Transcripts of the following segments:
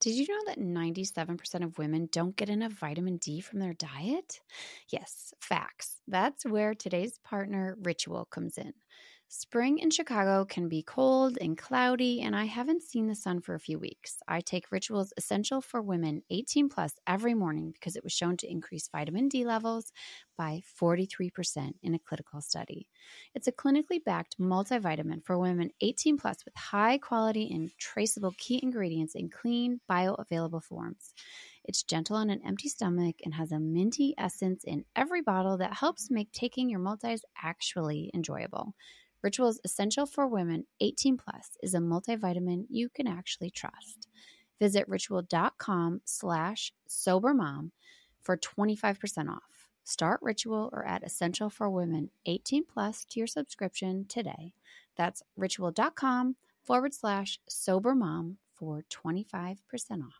Did you know that 97% of women don't get enough vitamin D from their diet? Yes, facts. That's where today's partner, Ritual, comes in. Spring in Chicago can be cold and cloudy, and I haven't seen the sun for a few weeks. I take Ritual's Essential for Women 18+ every morning because it was shown to increase vitamin D levels by 43% in a clinical study. It's a clinically backed multivitamin for women 18+ with high quality and traceable key ingredients in clean, bioavailable forms. It's gentle on an empty stomach and has a minty essence in every bottle that helps make taking your multis actually enjoyable. Ritual's Essential for Women 18+ is a multivitamin you can actually trust. Visit ritual.com/sobermom for 25% off. Start Ritual or add Essential for Women 18+ to your subscription today. That's ritual.com/sobermom for 25% off.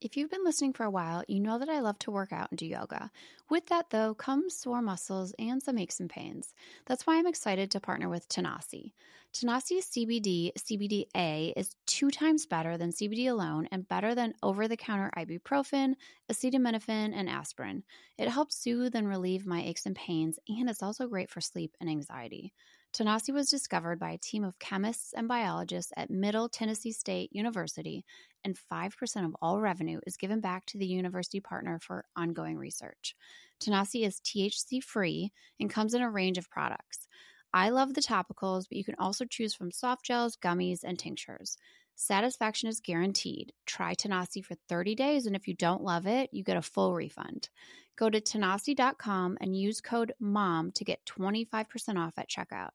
If you've been listening for a while, you know that I love to work out and do yoga. With that, though, comes sore muscles and some aches and pains. That's why I'm excited to partner with Tanasi. Tanasi's CBD, CBDA, is 2 times better than CBD alone and better than over-the-counter ibuprofen, acetaminophen, and aspirin. It helps soothe and relieve my aches and pains, and it's also great for sleep and anxiety. Tanasi was discovered by a team of chemists and biologists at Middle Tennessee State University, and 5% of all revenue is given back to the university partner for ongoing research. Tanasi is THC-free and comes in a range of products. I love the topicals, but you can also choose from soft gels, gummies, and tinctures. Satisfaction is guaranteed. Try Tanasi for 30 days, and if you don't love it, you get a full refund. Go to Tanasi.com and use code MOM to get 25% off at checkout.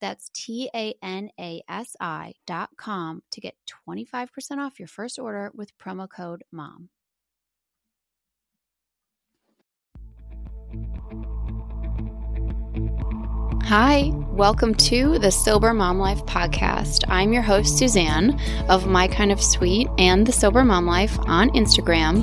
That's TANASI.com to get 25% off your first order with promo code MOM. Hi, welcome to the Sober Mom Life podcast. I'm your host, Suzanne, of My Kind of Sweet and the Sober Mom Life on Instagram.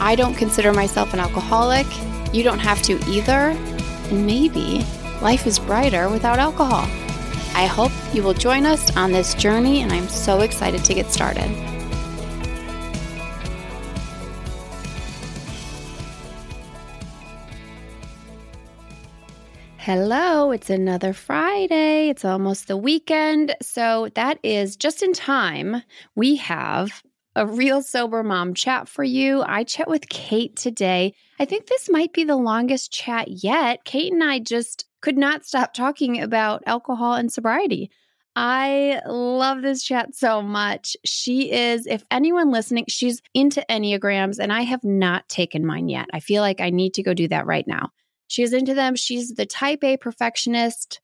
I don't consider myself an alcoholic. You don't have to either. And maybe life is brighter without alcohol. I hope you will join us on this journey, and I'm so excited to get started. Hello, it's another Friday. It's almost the weekend. So that is just in time. We have a real sober mom chat for you. I chat with Kate today. I think this might be the longest chat yet. Kate and I just could not stop talking about alcohol and sobriety. I love this chat so much. She is, if anyone listening, she's into Enneagrams, and I have not taken mine yet. I feel like I need to go do that right now. She's into them. She's the type A perfectionist.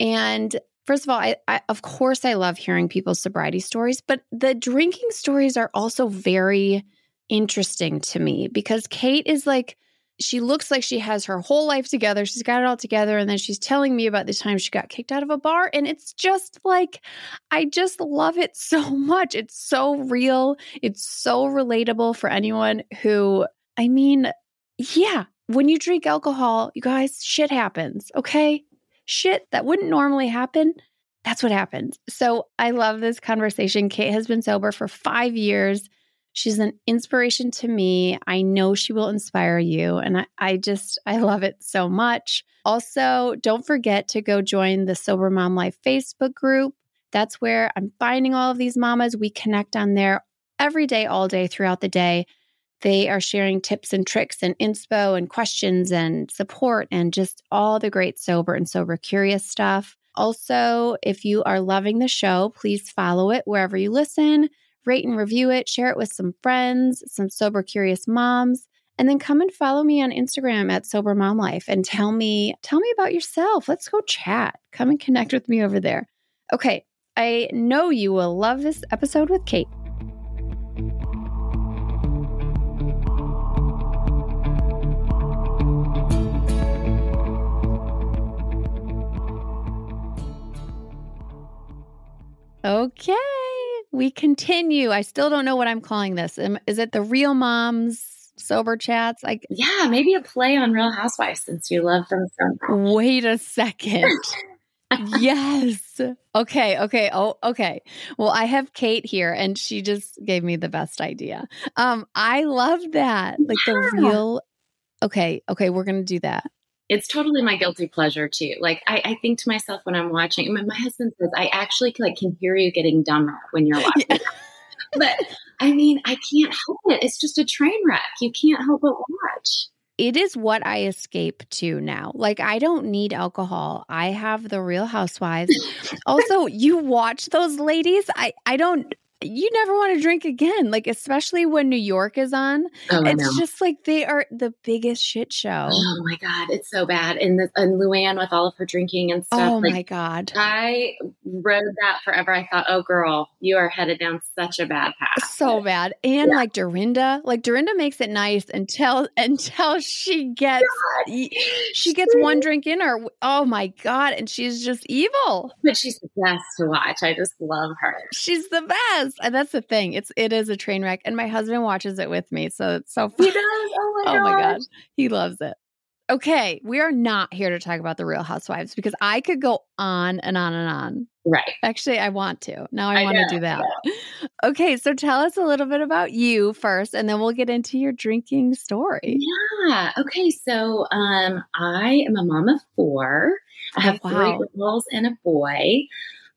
And first of all, I of course, I love hearing people's sobriety stories, but the drinking stories are also very interesting to me because Kate is like, she looks like she has her whole life together. She's got it all together. And then she's telling me about the time she got kicked out of a bar. And it's just like, I just love it so much. It's so real. It's so relatable for anyone who, I mean, yeah. When you drink alcohol, you guys, shit happens, okay? Shit that wouldn't normally happen, that's what happens. So I love this conversation. Kate has been sober for 5 years. She's an inspiration to me. I know she will inspire you, and I love it so much. Also, don't forget to go join the Sober Mom Life Facebook group. That's where I'm finding all of these mamas. We connect on there every day, all day, throughout the day. They are sharing tips and tricks and inspo and questions and support and just all the great sober and sober curious stuff. Also, if you are loving the show, please follow it wherever you listen, rate and review it, share it with some friends, some sober curious moms, and then come and follow me on Instagram at Sober Mom Life and tell me about yourself. Let's go chat. Come and connect with me over there. Okay, I know you will love this episode with Kate. Okay, we continue. I still don't know what I'm calling this. Is it the Real Moms Sober Chats? Yeah, maybe a play on Real Housewives since you love them so much. Wait a second. Yes. Okay. Oh, okay. Well, I have Kate here and she just gave me the best idea. I love that. The real. Okay. We're going to do that. It's totally my guilty pleasure too. I think to myself when I'm watching, my husband says, I actually can hear you getting dumber when you're watching. Yeah. But I can't help it. It's just a train wreck. You can't help but watch. It is what I escape to now. I don't need alcohol. I have the Real Housewives. Also, you watch those ladies. You never want to drink again. Especially when New York is on. Oh, it's just they are the biggest shit show. Oh my God. It's so bad. And Luann with all of her drinking and stuff. Oh my God. I rode that forever. I thought, oh girl, you are headed down such a bad path. So bad. And yeah. Dorinda makes it nice until she gets, one drink in her. Oh my God. And she's just evil. But she's the best to watch. I just love her. She's the best. And that's the thing. It is a train wreck. And my husband watches it with me. So it's so fun. He does. Oh my God. He loves it. Okay. We are not here to talk about the Real Housewives because I could go on and on and on. Right. Actually, I want to. Now I want to do that. Yeah. Okay. So tell us a little bit about you first, and then we'll get into your drinking story. Yeah. Okay. So I am a mom of four. I have three girls and a boy.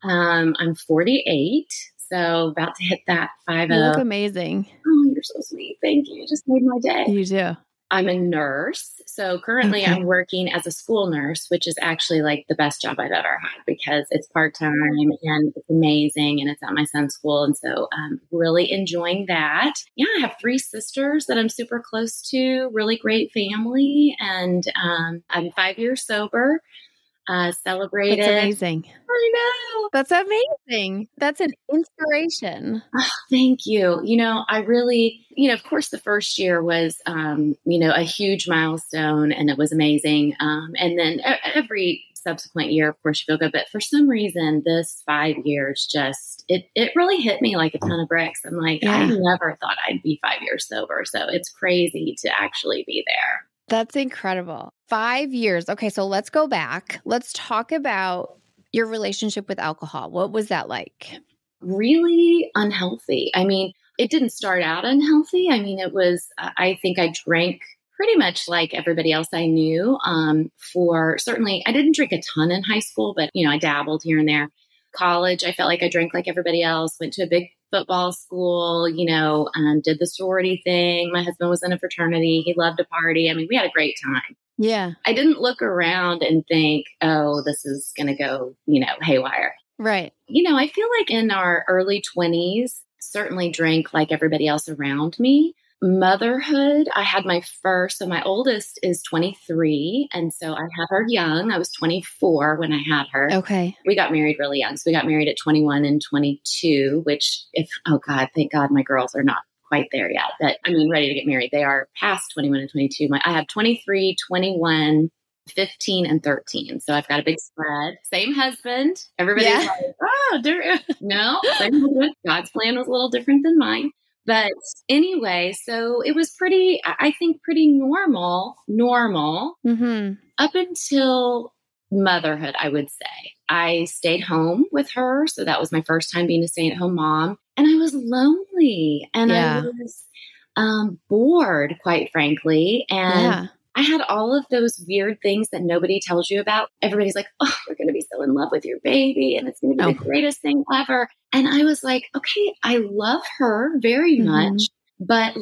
I'm 48. So about to hit that 5-0. You look amazing. Oh, you're so sweet. Thank you. You just made my day. You do. I'm a nurse. So currently I'm working as a school nurse, which is actually the best job I've ever had because it's part-time and it's amazing and it's at my son's school. And so I'm really enjoying that. Yeah, I have three sisters that I'm super close to, really great family. And I'm 5 years sober. Celebrated. That's amazing. I know. That's amazing. That's an inspiration. Oh, thank you. I really, of course the first year was, a huge milestone and it was amazing. And then every subsequent year, of course you feel good, but for some reason, this 5 years just, it really hit me like a ton of bricks. I'm I never thought I'd be 5 years sober. So it's crazy to actually be there. That's incredible. 5 years. Okay, so let's go back. Let's talk about your relationship with alcohol. What was that like? Really unhealthy. It didn't start out unhealthy. It was, I think I drank pretty much like everybody else I knew. Certainly, I didn't drink a ton in high school, but, I dabbled here and there. College, I felt like I drank like everybody else, went to a big football school, did the sorority thing. My husband was in a fraternity. He loved to party. We had a great time. Yeah. I didn't look around and think, oh, this is going to go, haywire. Right. I feel like in our early 20s, certainly drank like everybody else around me. Motherhood, I had my first. So my oldest is 23. And so I had her young. I was 24 when I had her. Okay. We got married really young. So we got married at 21 and 22, which thank God my girls are not quite there yet. That ready to get married. They are past 21 and 22. I have 23, 21, 15 and 13. So I've got a big spread. Same husband. Everybody's like, oh, no. Same husband. God's plan was a little different than mine. But anyway, so it was pretty normal up until motherhood, I would say. I stayed home with her. So that was my first time being a stay-at-home mom. And I was lonely and I was bored, quite frankly. And I had all of those weird things that nobody tells you about. Everybody's like, oh, you're going to be so in love with your baby and it's going to be the greatest thing ever. And I was like, okay, I love her very much, but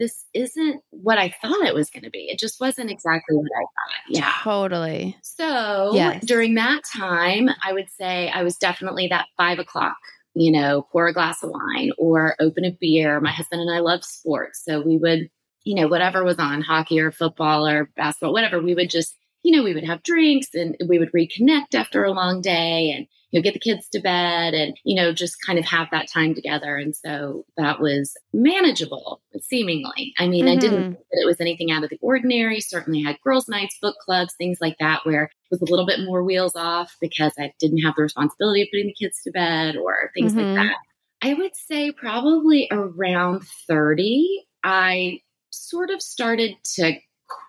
this isn't what I thought it was going to be. It just wasn't exactly what I thought. Yeah. Totally. So during that time, I would say I was definitely that 5 o'clock, pour a glass of wine or open a beer. My husband and I love sports. So we would, whatever was on, hockey or football or basketball, whatever, we would just you know, we would have drinks and we would reconnect after a long day and, you know, get the kids to bed and, you know, just kind of have that time together. And so that was manageable, seemingly. I mean, I didn't think that it was anything out of the ordinary. Certainly had girls' nights, book clubs, things like that, where it was a little bit more wheels off because I didn't have the responsibility of putting the kids to bed or things like that. I would say probably around 30, I sort of started to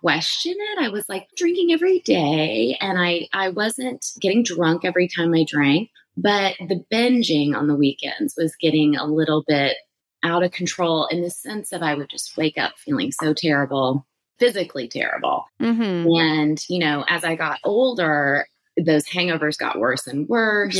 question it. I was like drinking every day and I wasn't getting drunk every time I drank, but the binging on the weekends was getting a little bit out of control in the sense of I would just wake up feeling so terrible, physically terrible. And, you know, as I got older, those hangovers got worse and worse.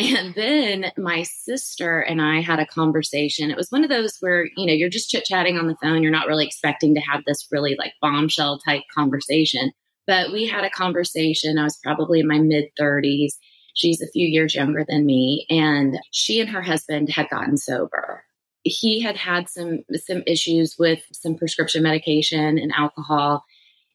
And then my sister and I had a conversation. It was one of those where, you know, you're just chit-chatting on the phone. You're not really expecting to have this really like bombshell type conversation. But we had a conversation. I was probably in my mid-30s. She's a few years younger than me. And she and her husband had gotten sober. He had had some issues with some prescription medication and alcohol.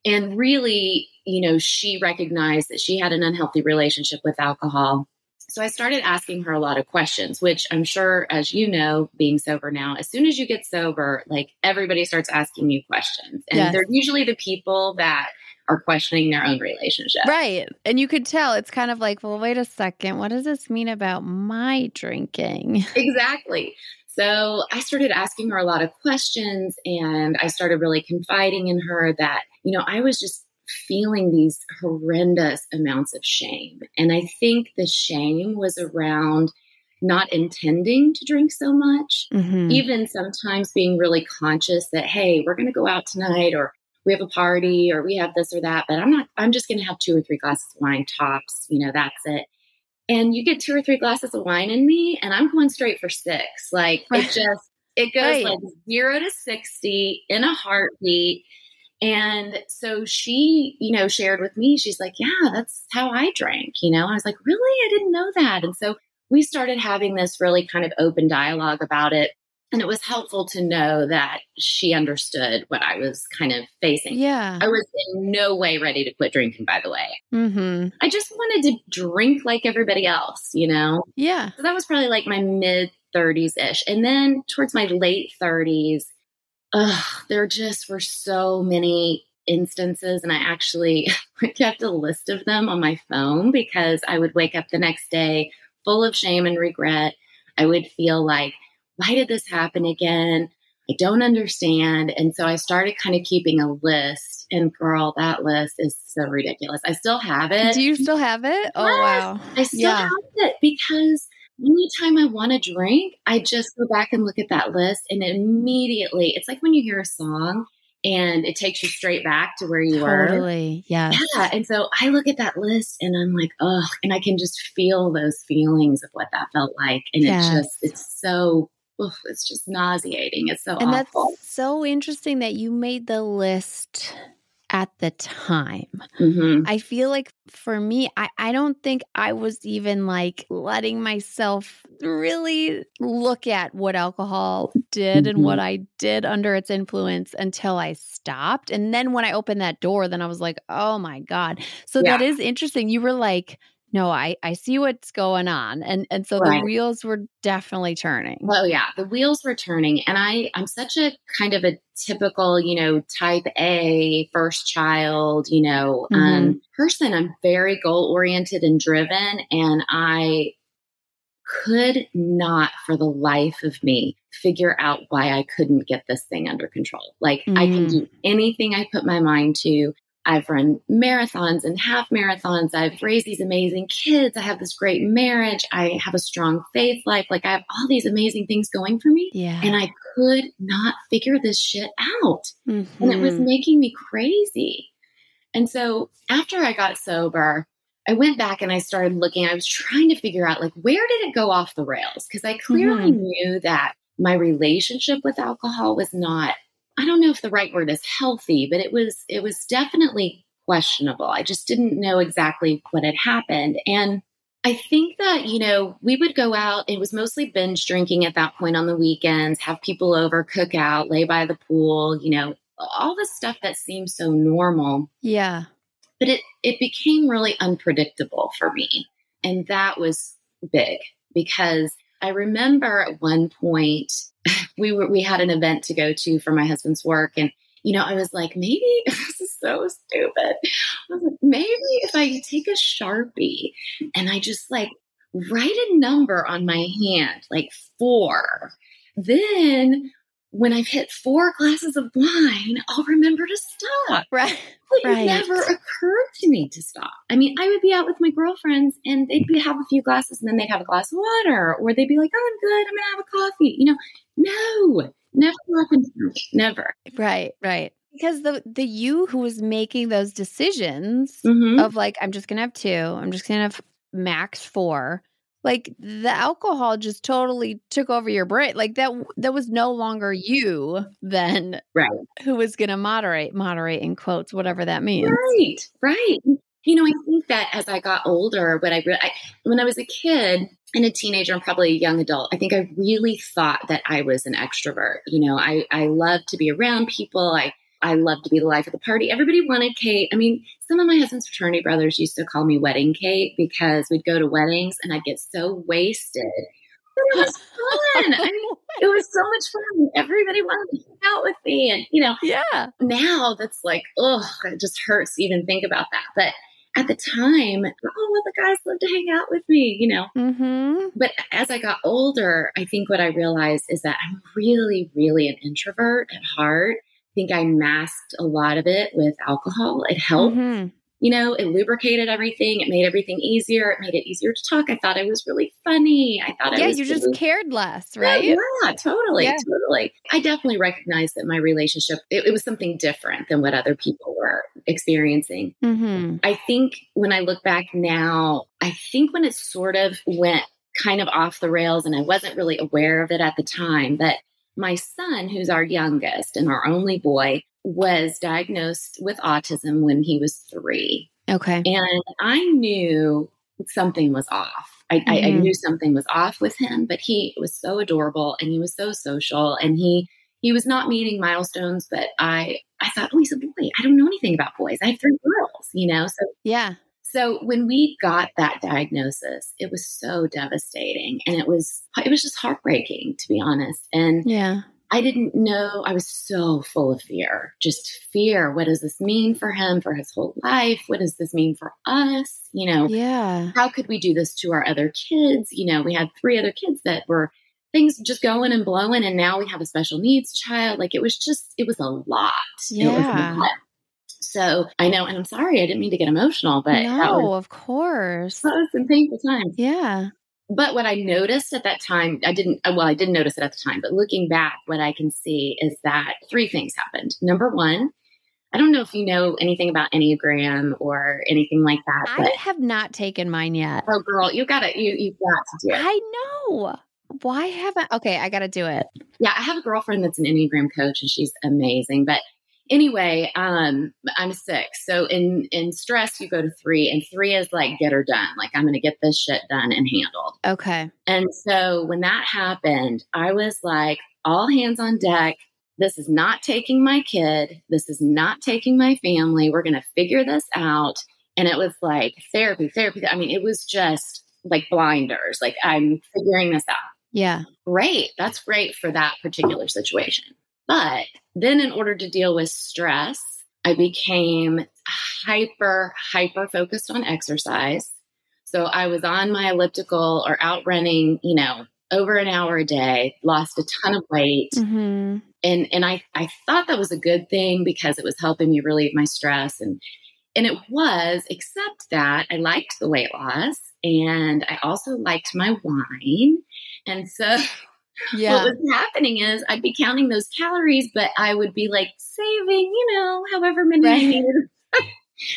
And really, you know, she recognized that she had an unhealthy relationship with alcohol. So I started asking her a lot of questions, which I'm sure, as you know, being sober now, as soon as you get sober, like everybody starts asking you questions. And they're usually the people that are questioning their own relationship. Right. And you could tell it's kind of like, well, wait a second, what does this mean about my drinking? Exactly. So I started asking her a lot of questions and I started really confiding in her that, you know, I was just feeling these horrendous amounts of shame. And I think the shame was around not intending to drink so much, even sometimes being really conscious that, hey, we're going to go out tonight or we have a party or we have this or that, but I'm just going to have 2 or 3 glasses of wine tops. You know, that's it. And you get 2 or 3 glasses of wine in me and I'm going straight for 6. Like it goes like 0 to 60 in a heartbeat. And so she, you know, shared with me, she's like, yeah, that's how I drank. You know, I was like, really? I didn't know that. And so we started having this really kind of open dialogue about it. And it was helpful to know that she understood what I was kind of facing. Yeah. I was in no way ready to quit drinking, by the way. I just wanted to drink like everybody else, you know? Yeah. So that was probably like my mid 30s-ish. And then towards my late 30s, there just were so many instances. And I actually kept a list of them on my phone because I would wake up the next day full of shame and regret. I would feel like, why did this happen again? I don't understand. And so I started kind of keeping a list. And girl, that list is so ridiculous. I still have it. Do you still have it? Oh, wow. I still have it because anytime I want to drink, I just go back and look at that list and immediately, it's like when you hear a song and it takes you straight back to where you were. Totally. Yeah. Yeah. And so I look at that list and I'm like, oh, and I can just feel those feelings of what that felt like. And it's so, it's just nauseating. It's so awful. And that's so interesting that you made the list at the time. I feel like for me, I don't think I was even like letting myself really look at what alcohol did and what I did under its influence until I stopped. And then when I opened that door, then I was like, oh my God. So that is interesting. You were like, no, I see what's going on. And so the wheels were definitely turning. Oh yeah. The wheels were turning. And I'm such a kind of a typical, you know, type A first child, you know, person. I'm very goal oriented and driven. And I could not for the life of me figure out why I couldn't get this thing under control. Like I can do anything I put my mind to. I've run marathons and half marathons. I've raised these amazing kids. I have this great marriage. I have a strong faith life. Like I have all these amazing things going for me. Yeah. And I could not figure this shit out. And it was making me crazy. And so after I got sober, I went back and I started looking. I was trying to figure out like, where did it go off the rails? Because I clearly knew that my relationship with alcohol was not, I don't know if the right word is healthy, but it was definitely questionable. I just didn't know exactly what had happened. And I think that, you know, we would go out. It was mostly binge drinking at that point on the weekends, have people over, cook out, lay by the pool, you know, all the stuff that seems so normal. Yeah. But it became really unpredictable for me. And that was big because I remember at one point we had an event to go to for my husband's work. And, you know, I was like, maybe this is so stupid. I was like, maybe if I take a Sharpie and I just like write a number on my hand, like 4, then when I've hit 4 glasses of wine, I'll remember to stop. Right. It never occurred to me to stop. I mean, I would be out with my girlfriends and they'd have a few glasses and then they'd have a glass of water, or they'd be like, oh, I'm good, I'm going to have a coffee. You know, no, never happened to me. Never. Right, right. Because the you who was making those decisions of like, I'm just going to have 2, I'm just going to have max 4. Like the alcohol just totally took over your brain. Like that was no longer you then, right? Who was going to moderate in quotes, whatever that means. Right, right. You know, I think that as I got older, but when I was a kid and a teenager and probably a young adult, I think I really thought that I was an extrovert. You know, I loved to be around people. I loved to be the life of the party. Everybody wanted Kate. I mean, some of my husband's fraternity brothers used to call me Wedding Kate because we'd go to weddings and I'd get so wasted. But it was fun. I mean, it was so much fun. Everybody wanted to hang out with me. And, you know, yeah. Now that's like, oh, it just hurts to even think about that. But at the time, oh, well, the guys love to hang out with me, you know. Mm-hmm. But as I got older, I think what I realized is that I'm really, really an introvert at heart. I think I masked a lot of it with alcohol. It helped, you know, it lubricated everything. It made everything easier. It made it easier to talk. I thought I was really funny. You just cared less, right? Yeah, totally. I definitely recognized that my relationship, it was something different than what other people were experiencing. Mm-hmm. I think when I look back now, I think when it sort of went kind of off the rails and I wasn't really aware of it at the time, but my son, who's our youngest and our only boy, was diagnosed with autism when he was 3. Okay. And I knew something was off. I knew something was off with him, but he was so adorable and he was so social and he was not meeting milestones, but I thought, oh, he's a boy. I don't know anything about boys. I have 3 girls, you know? So yeah. So when we got that diagnosis, it was so devastating and it was just heartbreaking, to be honest. And yeah. I didn't know. I was so full of fear, just fear. What does this mean for him, for his whole life? What does this mean for us? You know, yeah. How could we do this to our other kids? You know, we had 3 other kids that were things just going and blowing. And now we have a special needs child. Like it was a lot. Yeah. It was a lot. So I know, and I'm sorry, I didn't mean to get emotional, but of course, that was some painful times. Yeah. But what I noticed at that time, I didn't notice it at the time, but looking back, what I can see is that 3 things happened. Number 1, I don't know if you know anything about Enneagram or anything like that. I have not taken mine yet. Oh girl, you've got to do it. I know. Why haven't, okay, I got to do it. Yeah. I have a girlfriend that's an Enneagram coach and she's amazing, but anyway, I'm 6. So in stress, you go to 3, and 3 is like, get her done. Like, I'm going to get this shit done and handled. Okay. And so when that happened, I was like, all hands on deck. This is not taking my kid. This is not taking my family. We're going to figure this out. And it was like therapy. I mean, it was just like blinders. Like, I'm figuring this out. Yeah. Great. That's great for that particular situation. But then in order to deal with stress, I became hyper focused on exercise. So I was on my elliptical or out running, you know, over an hour a day, lost a ton of weight. Mm-hmm. And I thought that was a good thing because it was helping me relieve my stress. And it was, except that I liked the weight loss and I also liked my wine. And so... Yeah. What was happening is I'd be counting those calories, but I would be like saving, you know, however many I needed.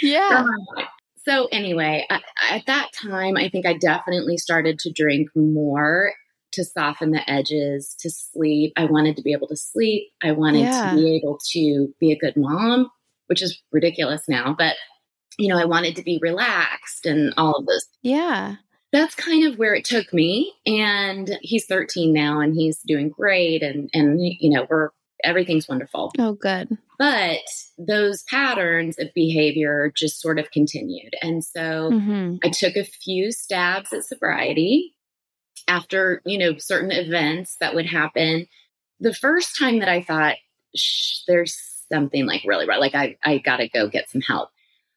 Yeah. So anyway, at that time, I think I definitely started to drink more to soften the edges, to sleep. I wanted to be able to sleep. I wanted to be able to be a good mom, which is ridiculous now, but you know, I wanted to be relaxed and all of those. Yeah. That's kind of where it took me, and he's 13 now and he's doing great and you know, everything's wonderful. Oh, good. But those patterns of behavior just sort of continued. And so I took a few stabs at sobriety after, you know, certain events that would happen. The first time that I thought, there's something like really wrong, like I got to go get some help.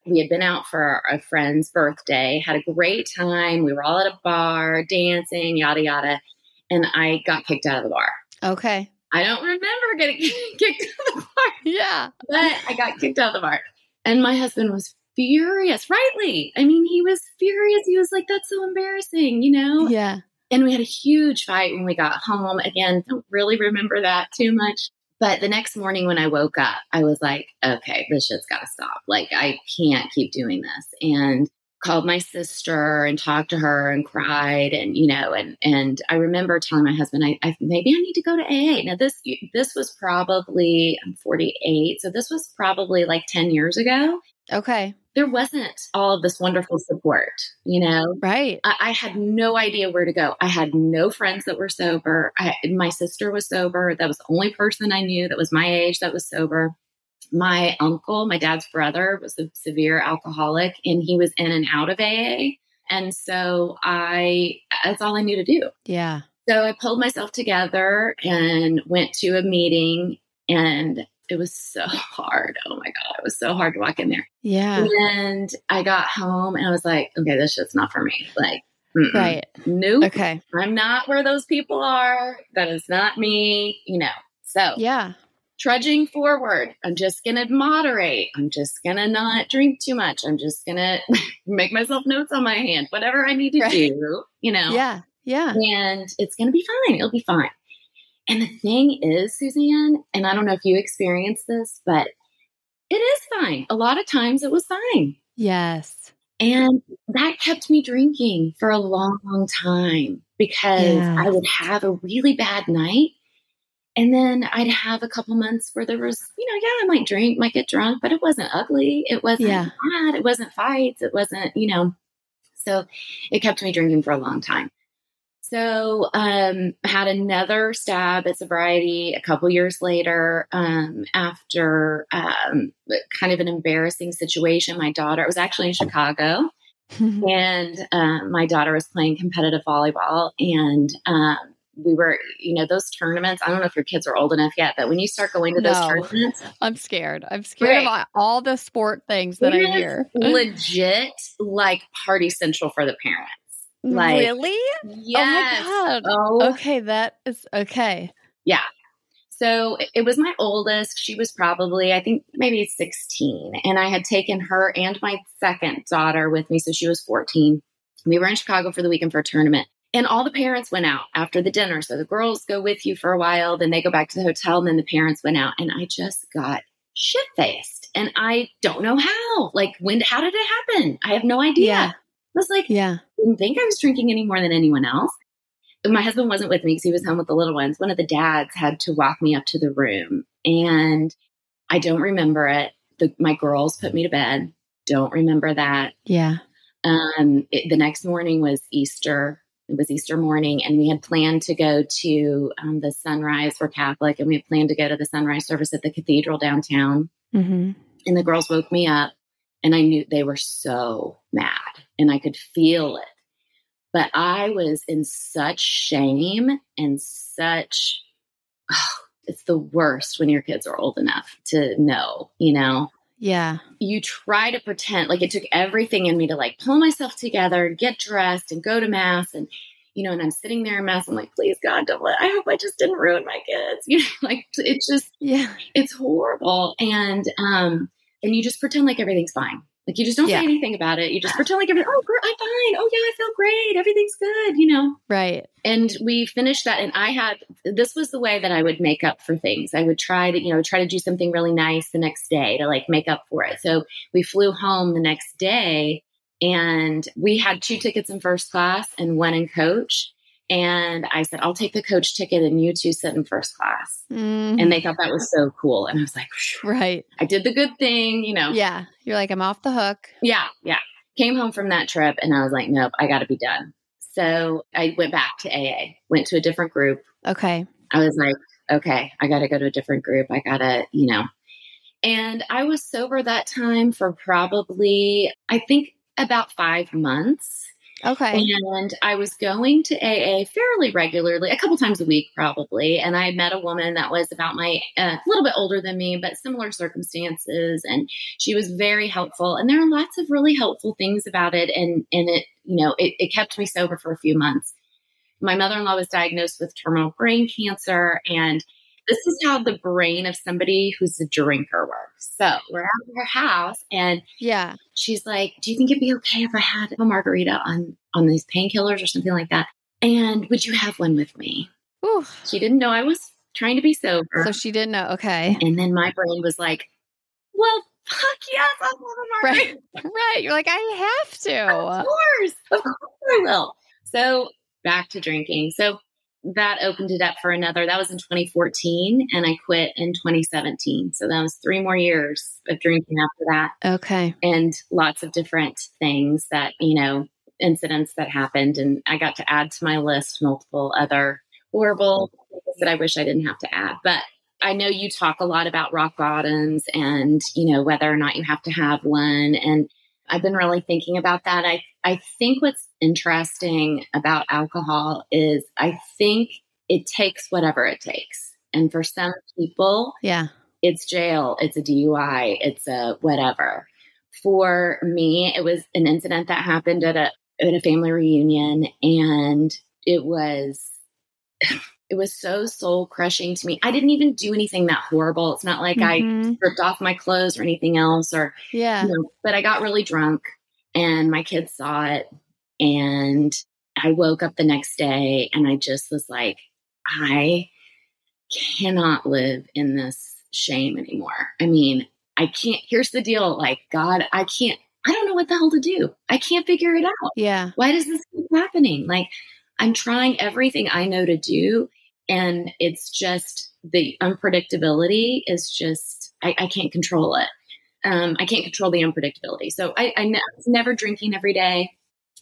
We had been out for a friend's birthday, had a great time. We were all at a bar, dancing, yada, yada. And I got kicked out of the bar. Okay. I don't remember getting kicked out of the bar. Yeah. But I got kicked out of the bar. And my husband was furious, rightly. I mean, he was furious. He was like, that's so embarrassing, you know? Yeah. And we had a huge fight when we got home. Again, don't really remember that too much. But the next morning when I woke up, I was like, okay, this shit's got to stop. Like, I can't keep doing this. And called my sister and talked to her and cried. And, you know, and I remember telling my husband, I maybe I need to go to AA. Now this was probably, I'm 48. So this was probably like 10 years ago. Okay. There wasn't all of this wonderful support, you know? Right. I had no idea where to go. I had no friends that were sober. My sister was sober. That was the only person I knew that was my age that was sober. My uncle, my dad's brother, was a severe alcoholic, and he was in and out of AA. And so that's all I knew to do. Yeah. So I pulled myself together and went to a meeting, and it was so hard. Oh my God. It was so hard to walk in there. Yeah. And I got home and I was like, okay, this shit's not for me. Like, right. Nope. Okay. I'm not where those people are. That is not me, you know? So yeah. Trudging forward. I'm just going to moderate. I'm just going to not drink too much. I'm just going to make myself notes on my hand, whatever I need to do, you know? Yeah. Yeah. And it's going to be fine. It'll be fine. And the thing is, Suzanne, and I don't know if you experienced this, but it is fine. A lot of times it was fine. Yes. And that kept me drinking for a long, long time because I would have a really bad night. And then I'd have a couple months where there was, you know, I might drink, might get drunk, but it wasn't ugly. It wasn't bad. It wasn't fights. It wasn't, you know, so it kept me drinking for a long time. So I had another stab at sobriety a couple years later after kind of an embarrassing situation. My daughter, it was actually in Chicago, and my daughter was playing competitive volleyball, and we were, you know, those tournaments. I don't know if your kids are old enough yet, but when you start going to those tournaments, I'm scared. I'm scared of all the sport things that I hear. Legit, like party central for the parents. Like, really? Yes. Oh my God. Oh. Okay. That is okay. Yeah. So it was my oldest. She was probably, I think maybe 16, and I had taken her and my second daughter with me. So she was 14. We were in Chicago for the weekend for a tournament, and all the parents went out after the dinner. So the girls go with you for a while, then they go back to the hotel, and then the parents went out, and I just got shit-faced, and I don't know how, like how did it happen? I have no idea. Yeah. I was like, I didn't think I was drinking any more than anyone else. My husband wasn't with me because he was home with the little ones. One of the dads had to walk me up to the room, and I don't remember it. My girls put me to bed. Don't remember that. Yeah. The next morning was Easter. It was Easter morning, and we had planned to go to the sunrise. We're Catholic, and we had planned to go to the sunrise service at the cathedral downtown. Mm-hmm. And the girls woke me up, and I knew they were so mad, and I could feel it. But I was in such shame and such, it's the worst when your kids are old enough to know, you know? Yeah. You try to pretend, like it took everything in me to like pull myself together, get dressed and go to mass. And, you know, and I'm sitting there in mass. I'm like, please God, don't I hope I just didn't ruin my kids. You know, like it's just, it's horrible. And you just pretend like everything's fine. Like you just don't say anything about it. You just pretend like everything, I'm fine. Oh yeah, I feel great. Everything's good, you know? Right. And we finished that. And this was the way that I would make up for things. I would try to do something really nice the next day to like make up for it. So we flew home the next day, and we had 2 tickets in first class and 1 in coach. And I said, I'll take the coach ticket and you 2 sit in first class. Mm-hmm. And they thought that was so cool. And I was like, right. I did the good thing, you know. Yeah. You're like, I'm off the hook. Yeah. Yeah. Came home from that trip and I was like, nope, I got to be done. So I went back to AA, went to a different group. Okay. I was like, okay, I got to go to a different group. I got to, you know. And I was sober that time for probably, I think, about 5 months. Okay. And I was going to AA fairly regularly, a couple times a week, probably. And I met a woman that was about my, a little bit older than me, but similar circumstances. And she was very helpful. And there are lots of really helpful things about it. And it, you know, it kept me sober for a few months. My mother-in-law was diagnosed with terminal brain cancer. And this is how the brain of somebody who's a drinker works. So we're out of her house and yeah, she's like, do you think it'd be okay if I had a margarita on these painkillers or something like that? And would you have one with me? Ooh. She didn't know I was trying to be sober. So she didn't know. Okay. And then my brain was like, well, fuck yes, I'll have a margarita. Right. You're like, I have to. Of course I will. So back to drinking. So that opened it up for another. That was in 2014 and I quit in 2017. So that was 3 more years of drinking after that. Okay. And lots of different things that, you know, incidents that happened. And I got to add to my list multiple other horrible things that I wish I didn't have to add. But I know you talk a lot about rock bottoms and, you know, whether or not you have to have one. And I've been really thinking about that. I think what's interesting about alcohol is I think it takes whatever it takes. And for some people, yeah, it's jail, it's a DUI, it's a whatever. For me, it was an incident that happened at a family reunion, and it was so soul crushing to me. I didn't even do anything that horrible. It's not like I ripped off my clothes or anything else, or yeah, you know, but I got really drunk and my kids saw it. And I woke up the next day and I just was like, I cannot live in this shame anymore. I mean, I can't, here's the deal. Like, God, I don't know what the hell to do. I can't figure it out. Yeah. Why does this keep happening? Like, I'm trying everything I know to do. And it's just the unpredictability is just, I can't control it. I can't control the unpredictability. So I was never drinking every day.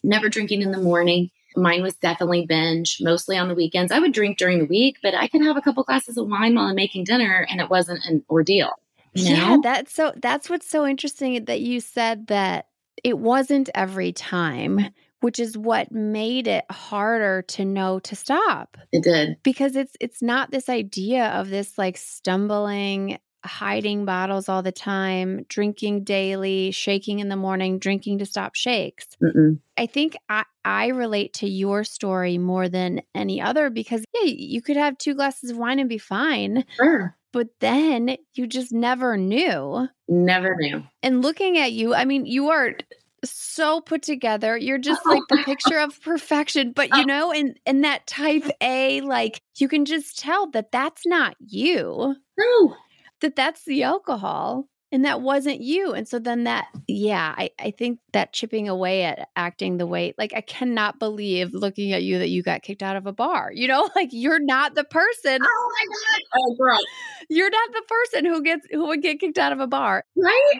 Never drinking in the morning. Mine was definitely binge, mostly on the weekends. I would drink during the week, but I could have a couple glasses of wine while I'm making dinner and it wasn't an ordeal. Yeah, that's what's so interesting that you said that it wasn't every time, which is what made it harder to know to stop. It did. Because it's not this idea of this like stumbling, hiding bottles all the time, drinking daily, shaking in the morning, drinking to stop shakes. Mm-mm. I think I relate to your story more than any other because yeah, you could have 2 glasses of wine and be fine. Sure. But then you just never knew. Never knew. And looking at you, I mean, you are so put together. You're just like the picture of perfection, but you know, and that type A, like you can just tell that that's not you. No. That's the alcohol and that wasn't you. And so then that, yeah, I think that chipping away at acting the way, like I cannot believe looking at you that you got kicked out of a bar, you know, like you're not the person. Oh my God. Oh girl. You're not the person who would get kicked out of a bar. Right.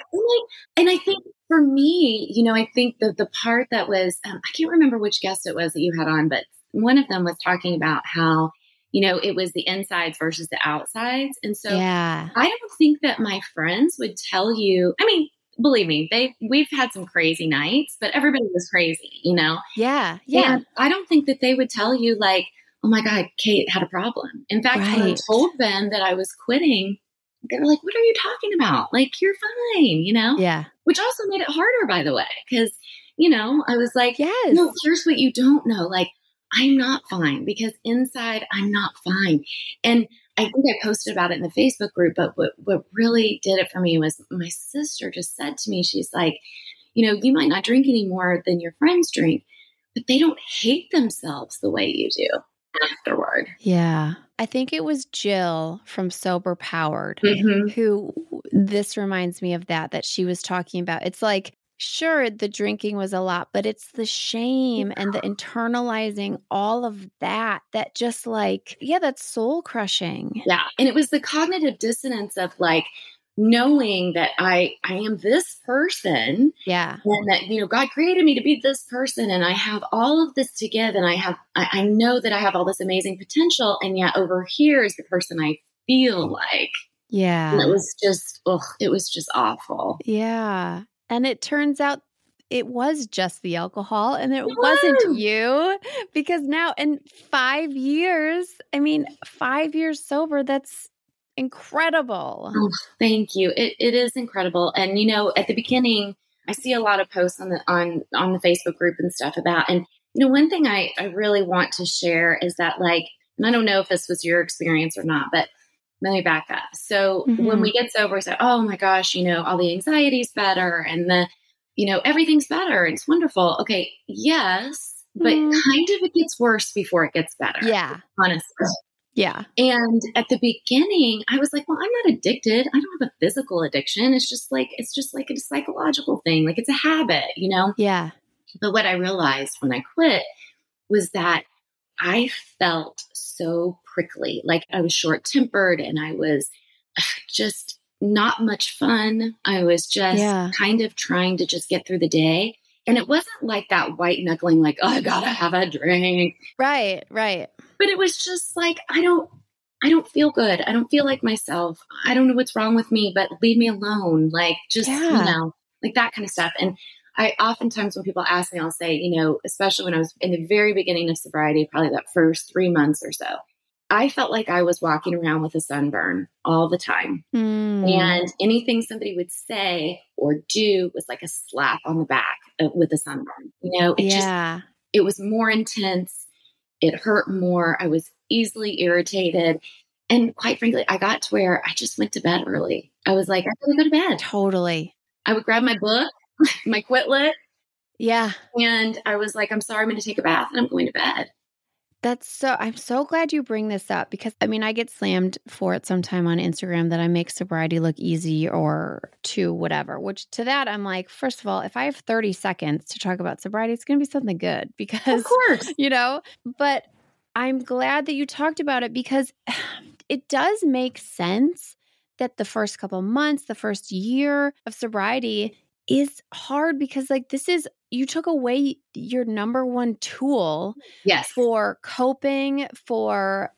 And I think for me, you know, I think that the part that was, I can't remember which guest it was that you had on, but one of them was talking about how, you know, it was the insides versus the outsides. And so yeah. I don't think that my friends would tell you, I mean, believe me, we've had some crazy nights, but everybody was crazy, you know? Yeah. Yeah. And I don't think that they would tell you like, oh my God, Kate had a problem. In fact, right. When I told them that I was quitting, they were like, what are you talking about? Like, you're fine, you know? Yeah. Which also made it harder, by the way, because, you know, I was like, yes. No, here's what you don't know. Like, I'm not fine because inside I'm not fine. And I think I posted about it in the Facebook group, but what really did it for me was my sister just said to me, she's like, you know, you might not drink any more than your friends drink, but they don't hate themselves the way you do afterward. Yeah. I think it was Jill from Sober Powered who this reminds me of that she was talking about. It's like, sure, the drinking was a lot, but it's the shame and the internalizing all of that just like, yeah, that's soul crushing. Yeah. And it was the cognitive dissonance of like knowing that I am this person. Yeah. And that, you know, God created me to be this person and I have all of this to give. And I know that I have all this amazing potential. And yet over here is the person I feel like Yeah. And it was just awful. Yeah. And it turns out it was just the alcohol and it wasn't you, because now in 5 years sober, that's incredible. Oh, thank you. It is incredible. And, at the beginning, I see a lot of posts on the Facebook group and stuff about, and one thing I really want to share is that, and I don't know if this was your experience or not, but let me back up. So when we get sober, we say, oh my gosh, all the anxiety's better and everything's better. It's wonderful. Okay. Yes. But kind of it gets worse before it gets better. Yeah. Honestly. Yeah. And at the beginning, I was like, well, I'm not addicted. I don't have a physical addiction. It's just like a psychological thing. Like it's a habit, Yeah. But what I realized when I quit was that I felt so prickly. Like I was short-tempered and I was just not much fun. I was just kind of trying to just get through the day. And it wasn't like that white knuckling, like, oh, I gotta have a drink. Right, right. But it was just like, I don't feel good. I don't feel like myself. I don't know what's wrong with me, but leave me alone. Like just, like that kind of stuff. And I oftentimes when people ask me, I'll say, especially when I was in the very beginning of sobriety, probably that first 3 months or so, I felt like I was walking around with a sunburn all the time. And anything somebody would say or do was like a slap on the back with a sunburn. It was more intense. It hurt more. I was easily irritated. And quite frankly, I got to where I just went to bed early. I was like, I'm going to go to bed. Totally. I would grab my book, my Quitlet. Yeah. And I was like, I'm sorry, I'm going to take a bath and I'm going to bed. I'm so glad you bring this up because I get slammed for it sometime on Instagram that I make sobriety look easy or to whatever, which to that I'm like, first of all, if I have 30 seconds to talk about sobriety, it's going to be something good because, of course. But I'm glad that you talked about it because it does make sense that the first couple months, the first year of sobriety is hard because you took away your number one tool for coping, for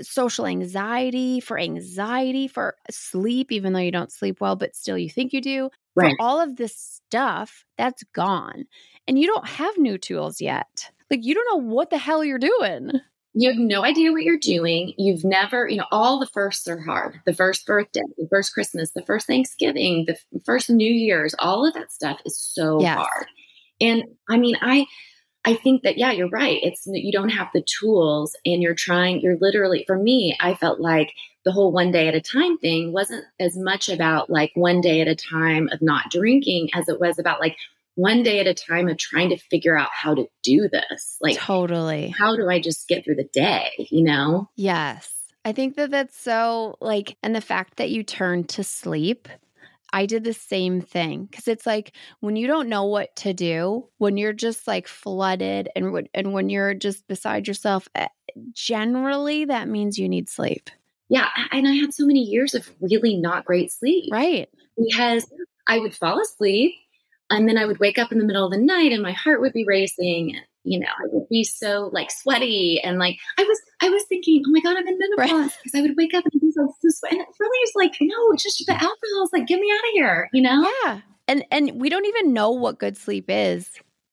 social anxiety, for anxiety, for sleep, even though you don't sleep well, but still you think you do. Right. For all of this stuff, that's gone. And you don't have new tools yet. Like you don't know what the hell you're doing. You have no idea what you're doing. You've never, all the firsts are hard. The first birthday, the first Christmas, the first Thanksgiving, the first New Year's, all of that stuff is so hard. And I think that, you're right. You don't have the tools and you're literally, for me, I felt like the whole one day at a time thing wasn't as much about like one day at a time of not drinking as it was about like one day at a time of trying to figure out how to do this. Like totally. How do I just get through the day? Yes. I think that that's so like, and the fact that you turn to sleep, I did the same thing because it's like when you don't know what to do, when you're just like flooded and when you're just beside yourself, generally that means you need sleep. Yeah. And I had so many years of really not great sleep. Right. Because I would fall asleep and then I would wake up in the middle of the night and my heart would be racing. I would be so like sweaty and like I was thinking, oh my God, I'm in menopause because I would wake up and be so sweaty. And it really is like, no, it's just the alcohol's like, get me out of here, Yeah. And we don't even know what good sleep is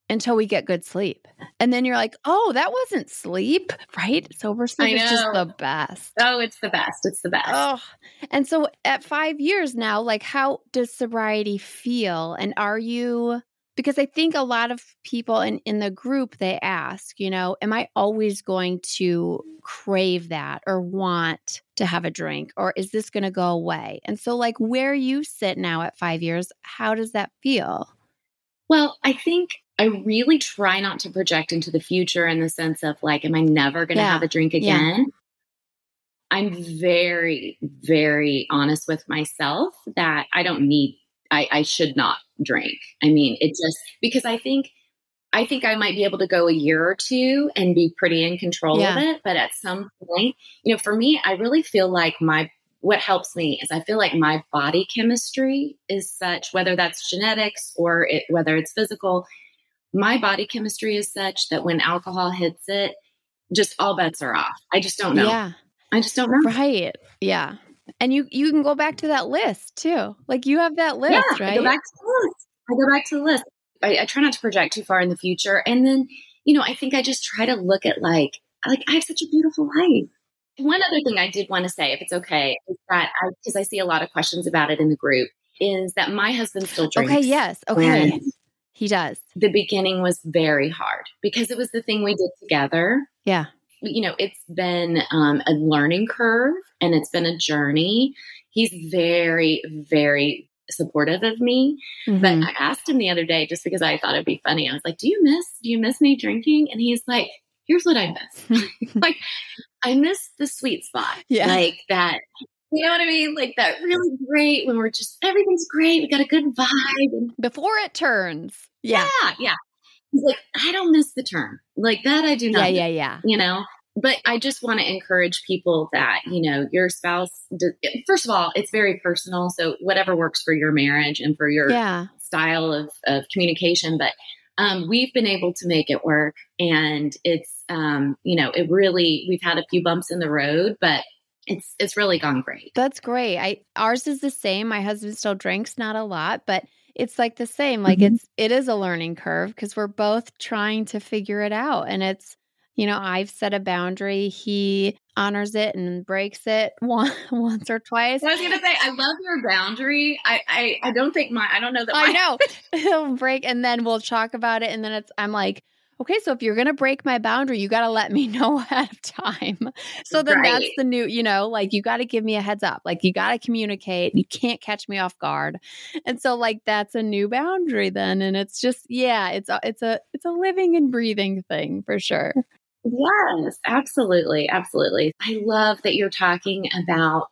until we get good sleep. And then you're like, oh, that wasn't sleep, right? Sober sleep is just the best. Oh, it's the best. It's the best. Oh. And so at 5 years now, like how does sobriety feel? And are you... Because I think a lot of people in the group, they ask, am I always going to crave that or want to have a drink or is this going to go away? And so like where you sit now at 5 years, how does that feel? Well, I think I really try not to project into the future in the sense of like, am I never going to have a drink again? Yeah. I'm very, very honest with myself that I don't need I should not drink. It just, because I think I might be able to go a year or two and be pretty in control of it. But at some point, for me, I really feel like what helps me is I feel like my body chemistry is such, whether that's genetics or whether it's physical, my body chemistry is such that when alcohol hits it, just all bets are off. I just don't know. Right. Yeah. And you can go back to that list too. Like you have that list, right? I go back to the list. I try not to project too far in the future. And then, I think I just try to look at like I have such a beautiful life. One other thing I did want to say, if it's okay, is that because I see a lot of questions about it in the group, is that my husband still drinks. Okay, yes. Okay. And he does. The beginning was very hard because it was the thing we did together. Yeah. It's been a learning curve and it's been a journey. He's very, very supportive of me. Mm-hmm. But I asked him the other day, just because I thought it'd be funny. I was like, do you miss me drinking? And he's like, here's what I miss. Like, I miss the sweet spot. Yeah. Like that, you know what I mean? Like that really great when we're just, everything's great. We got a good vibe. Before it turns. Yeah. Yeah. Yeah. He's like, I don't miss the turn. Like that I do not. Yeah. But I just want to encourage people that, your spouse, first of all, it's very personal. So whatever works for your marriage and for your style of communication, but we've been able to make it work. And it's, we've had a few bumps in the road, but it's really gone great. That's great. Ours is the same. My husband still drinks, not a lot, but it's like the same. Like mm-hmm. it is a learning curve because we're both trying to figure it out. And it's, I've set a boundary. He honors it and breaks it once or twice. I was going to say, I love your boundary. I don't think I don't know that. I know he'll break and then we'll talk about it. And then I'm like, okay, so if you're going to break my boundary, you got to let me know ahead of time. So then That's the new, like you got to give me a heads up. Like you got to communicate. You can't catch me off guard. And so like that's a new boundary then. And it's just, it's a living and breathing thing for sure. Yes, absolutely. Absolutely. I love that you're talking about,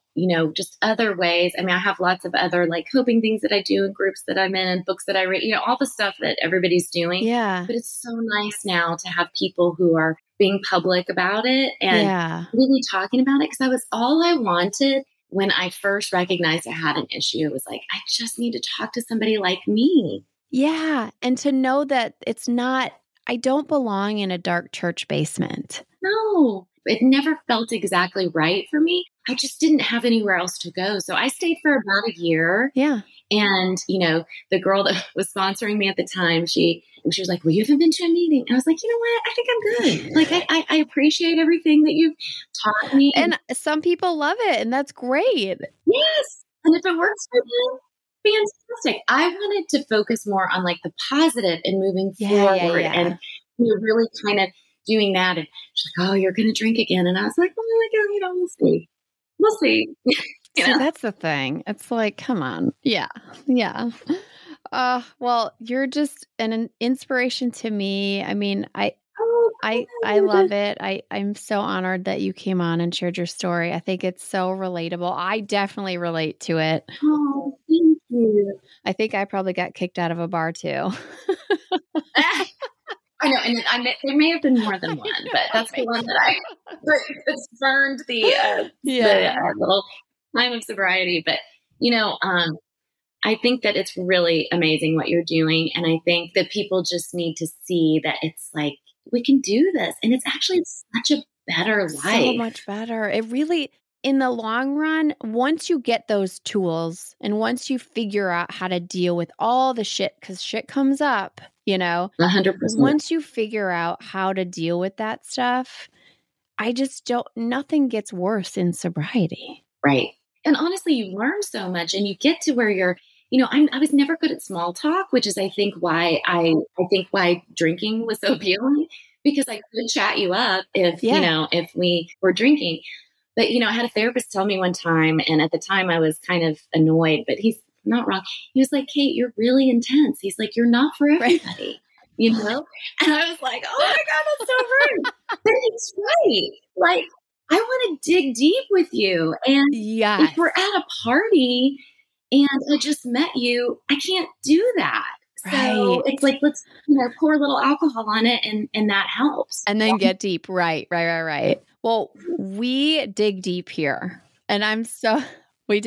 just other ways. I mean, I have lots of other like coping things that I do in groups that I'm in and books that I read, all the stuff that everybody's doing. Yeah. But it's so nice now to have people who are being public about it and really talking about it. Cause that was all I wanted when I first recognized I had an issue. It was like, I just need to talk to somebody like me. Yeah. And to know that it's not, I don't belong in a dark church basement. No, it never felt exactly right for me. I just didn't have anywhere else to go. So I stayed for about a year. Yeah. And, the girl that was sponsoring me at the time, she was like, well, you haven't been to a meeting. And I was like, you know what? I think I'm good. Like, I appreciate everything that you've taught me. And some people love it. And that's great. Yes. And if it works for you, fantastic. I wanted to focus more on like the positive and moving forward and really kind of doing that. And she's like, oh, you're going to drink again. And I was like, oh, we'll see. We'll see. See, that's the thing. It's like, come on. Yeah. Yeah. Well, you're just an inspiration to me. I mean, I love it. I'm so honored that you came on and shared your story. I think it's so relatable. I definitely relate to it. Oh, thank you. I think I probably got kicked out of a bar too. I know, and there may have been more than one, but that's the one that I burned the little time of sobriety. But, I think that it's really amazing what you're doing. And I think that people just need to see that it's like, we can do this. And it's actually such a better life. So much better. It really, in the long run, once you get those tools and once you figure out how to deal with all the shit, because shit comes up, 100%. Once you figure out how to deal with that stuff, nothing gets worse in sobriety. Right. And honestly, you learn so much and you get to where you're, I was never good at small talk, which is, I think, why I think why drinking was so appealing, because I could chat you up if we were drinking. But, I had a therapist tell me one time, and at the time I was kind of annoyed, but he's not wrong. He was like, Kate, you're really intense. He's like, you're not for everybody, And I was like, oh my God, that's so rude. But it's right. Like, I want to dig deep with you. And if we're at a party and I just met you, I can't do that. Right. So it's like, let's pour a little alcohol on it and that helps. And then get deep. Right. Well, we dig deep here and we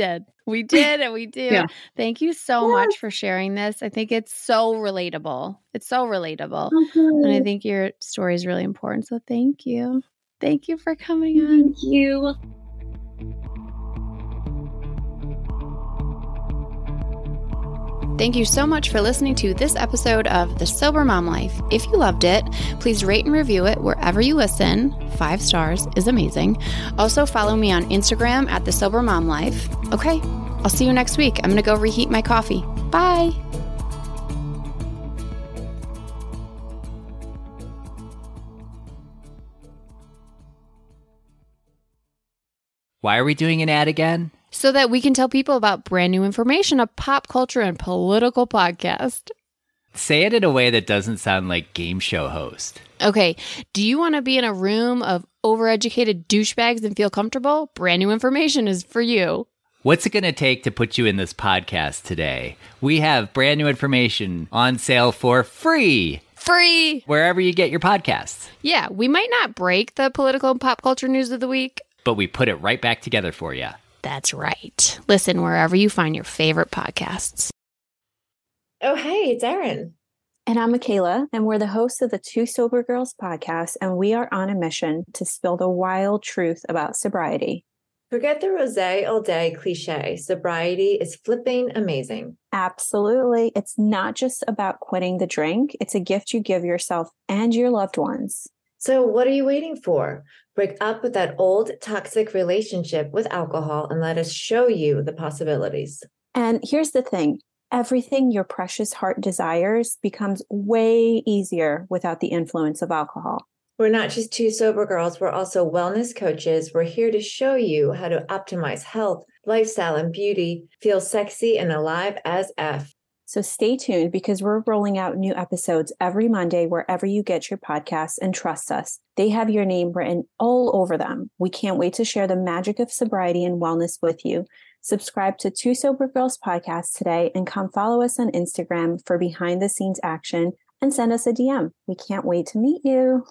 did and we do. Yeah. Thank you so much for sharing this. I think it's so relatable. It's so relatable. Okay. And I think your story is really important. So thank you. Thank you for coming on. Thank you. Thank you so much for listening to this episode of The Sober Mom Life. If you loved it, please rate and review it wherever you listen. 5 stars is amazing. Also, follow me on Instagram at The Sober Mom Life. Okay, I'll see you next week. I'm going to go reheat my coffee. Bye. Why are we doing an ad again? So that we can tell people about Brand New Information, a pop culture and political podcast. Say it in a way that doesn't sound like game show host. Okay. Do you want to be in a room of overeducated douchebags and feel comfortable? Brand New Information is for you. What's it going to take to put you in this podcast today? We have Brand New Information on sale for free. Free! Wherever you get your podcasts. Yeah. We might not break the political and pop culture news of the week, but we put it right back together for you. That's right. Listen wherever you find your favorite podcasts. Oh, hey, it's Erin. And I'm Michaela, and we're the hosts of the Two Sober Girls podcast, and we are on a mission to spill the wild truth about sobriety. Forget the rosé all day cliche. Sobriety is flipping amazing. Absolutely. It's not just about quitting the drink. It's a gift you give yourself and your loved ones. So what are you waiting for? Break up with that old toxic relationship with alcohol and let us show you the possibilities. And here's the thing. Everything your precious heart desires becomes way easier without the influence of alcohol. We're not just two sober girls. We're also wellness coaches. We're here to show you how to optimize health, lifestyle, and beauty. Feel sexy and alive as F. So stay tuned because we're rolling out new episodes every Monday wherever you get your podcasts, and trust us, they have your name written all over them. We can't wait to share the magic of sobriety and wellness with you. Subscribe to Two Sober Girls podcast today and come follow us on Instagram for behind the scenes action and send us a DM. We can't wait to meet you.